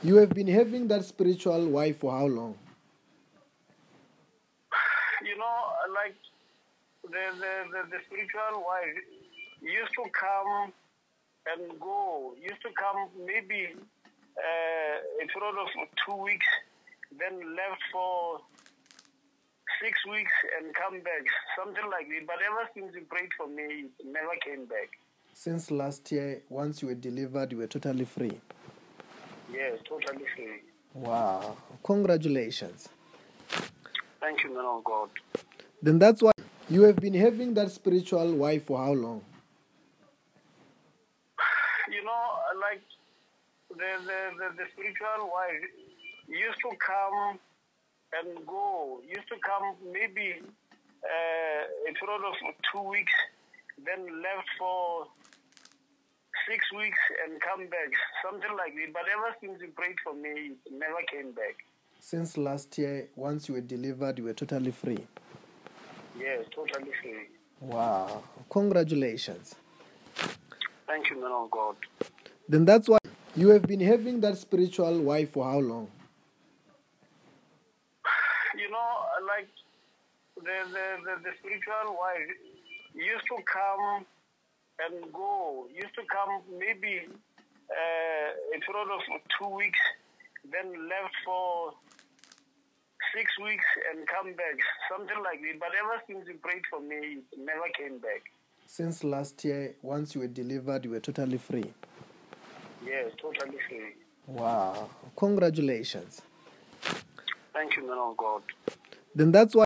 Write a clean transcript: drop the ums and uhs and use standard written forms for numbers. You have been having that spiritual why for how long? You know, like the spiritual why used to come and go. Used to come maybe a period of 2 weeks, then left for 6 weeks and come back, something like this. But ever since you prayed for me, it never came back. Since last year, once you were delivered, you were totally free. Yes, totally free. Wow. Congratulations. Thank you, man of God. Then that's why you have been having that spiritual why for how long? You know, like the spiritual why used to come and go. Used to come maybe a period of 2 weeks, then left for 6 weeks and come back, something like this. But ever since you prayed for me, it never came back. Since last year, once you were delivered, you were totally free. Yes, totally free. Wow. Congratulations. Thank you, man of God. Then that's why you have been having that spiritual why for how long? You know, like the spiritual why used to come and go. Used to come maybe a period of 2 weeks, then left for 6 weeks and come back, something like this. But ever since you prayed for me, it never came back. Since last year, once you were delivered, you were totally free. Yes, totally free. Wow. Congratulations. Thank you, man of God. Then that's why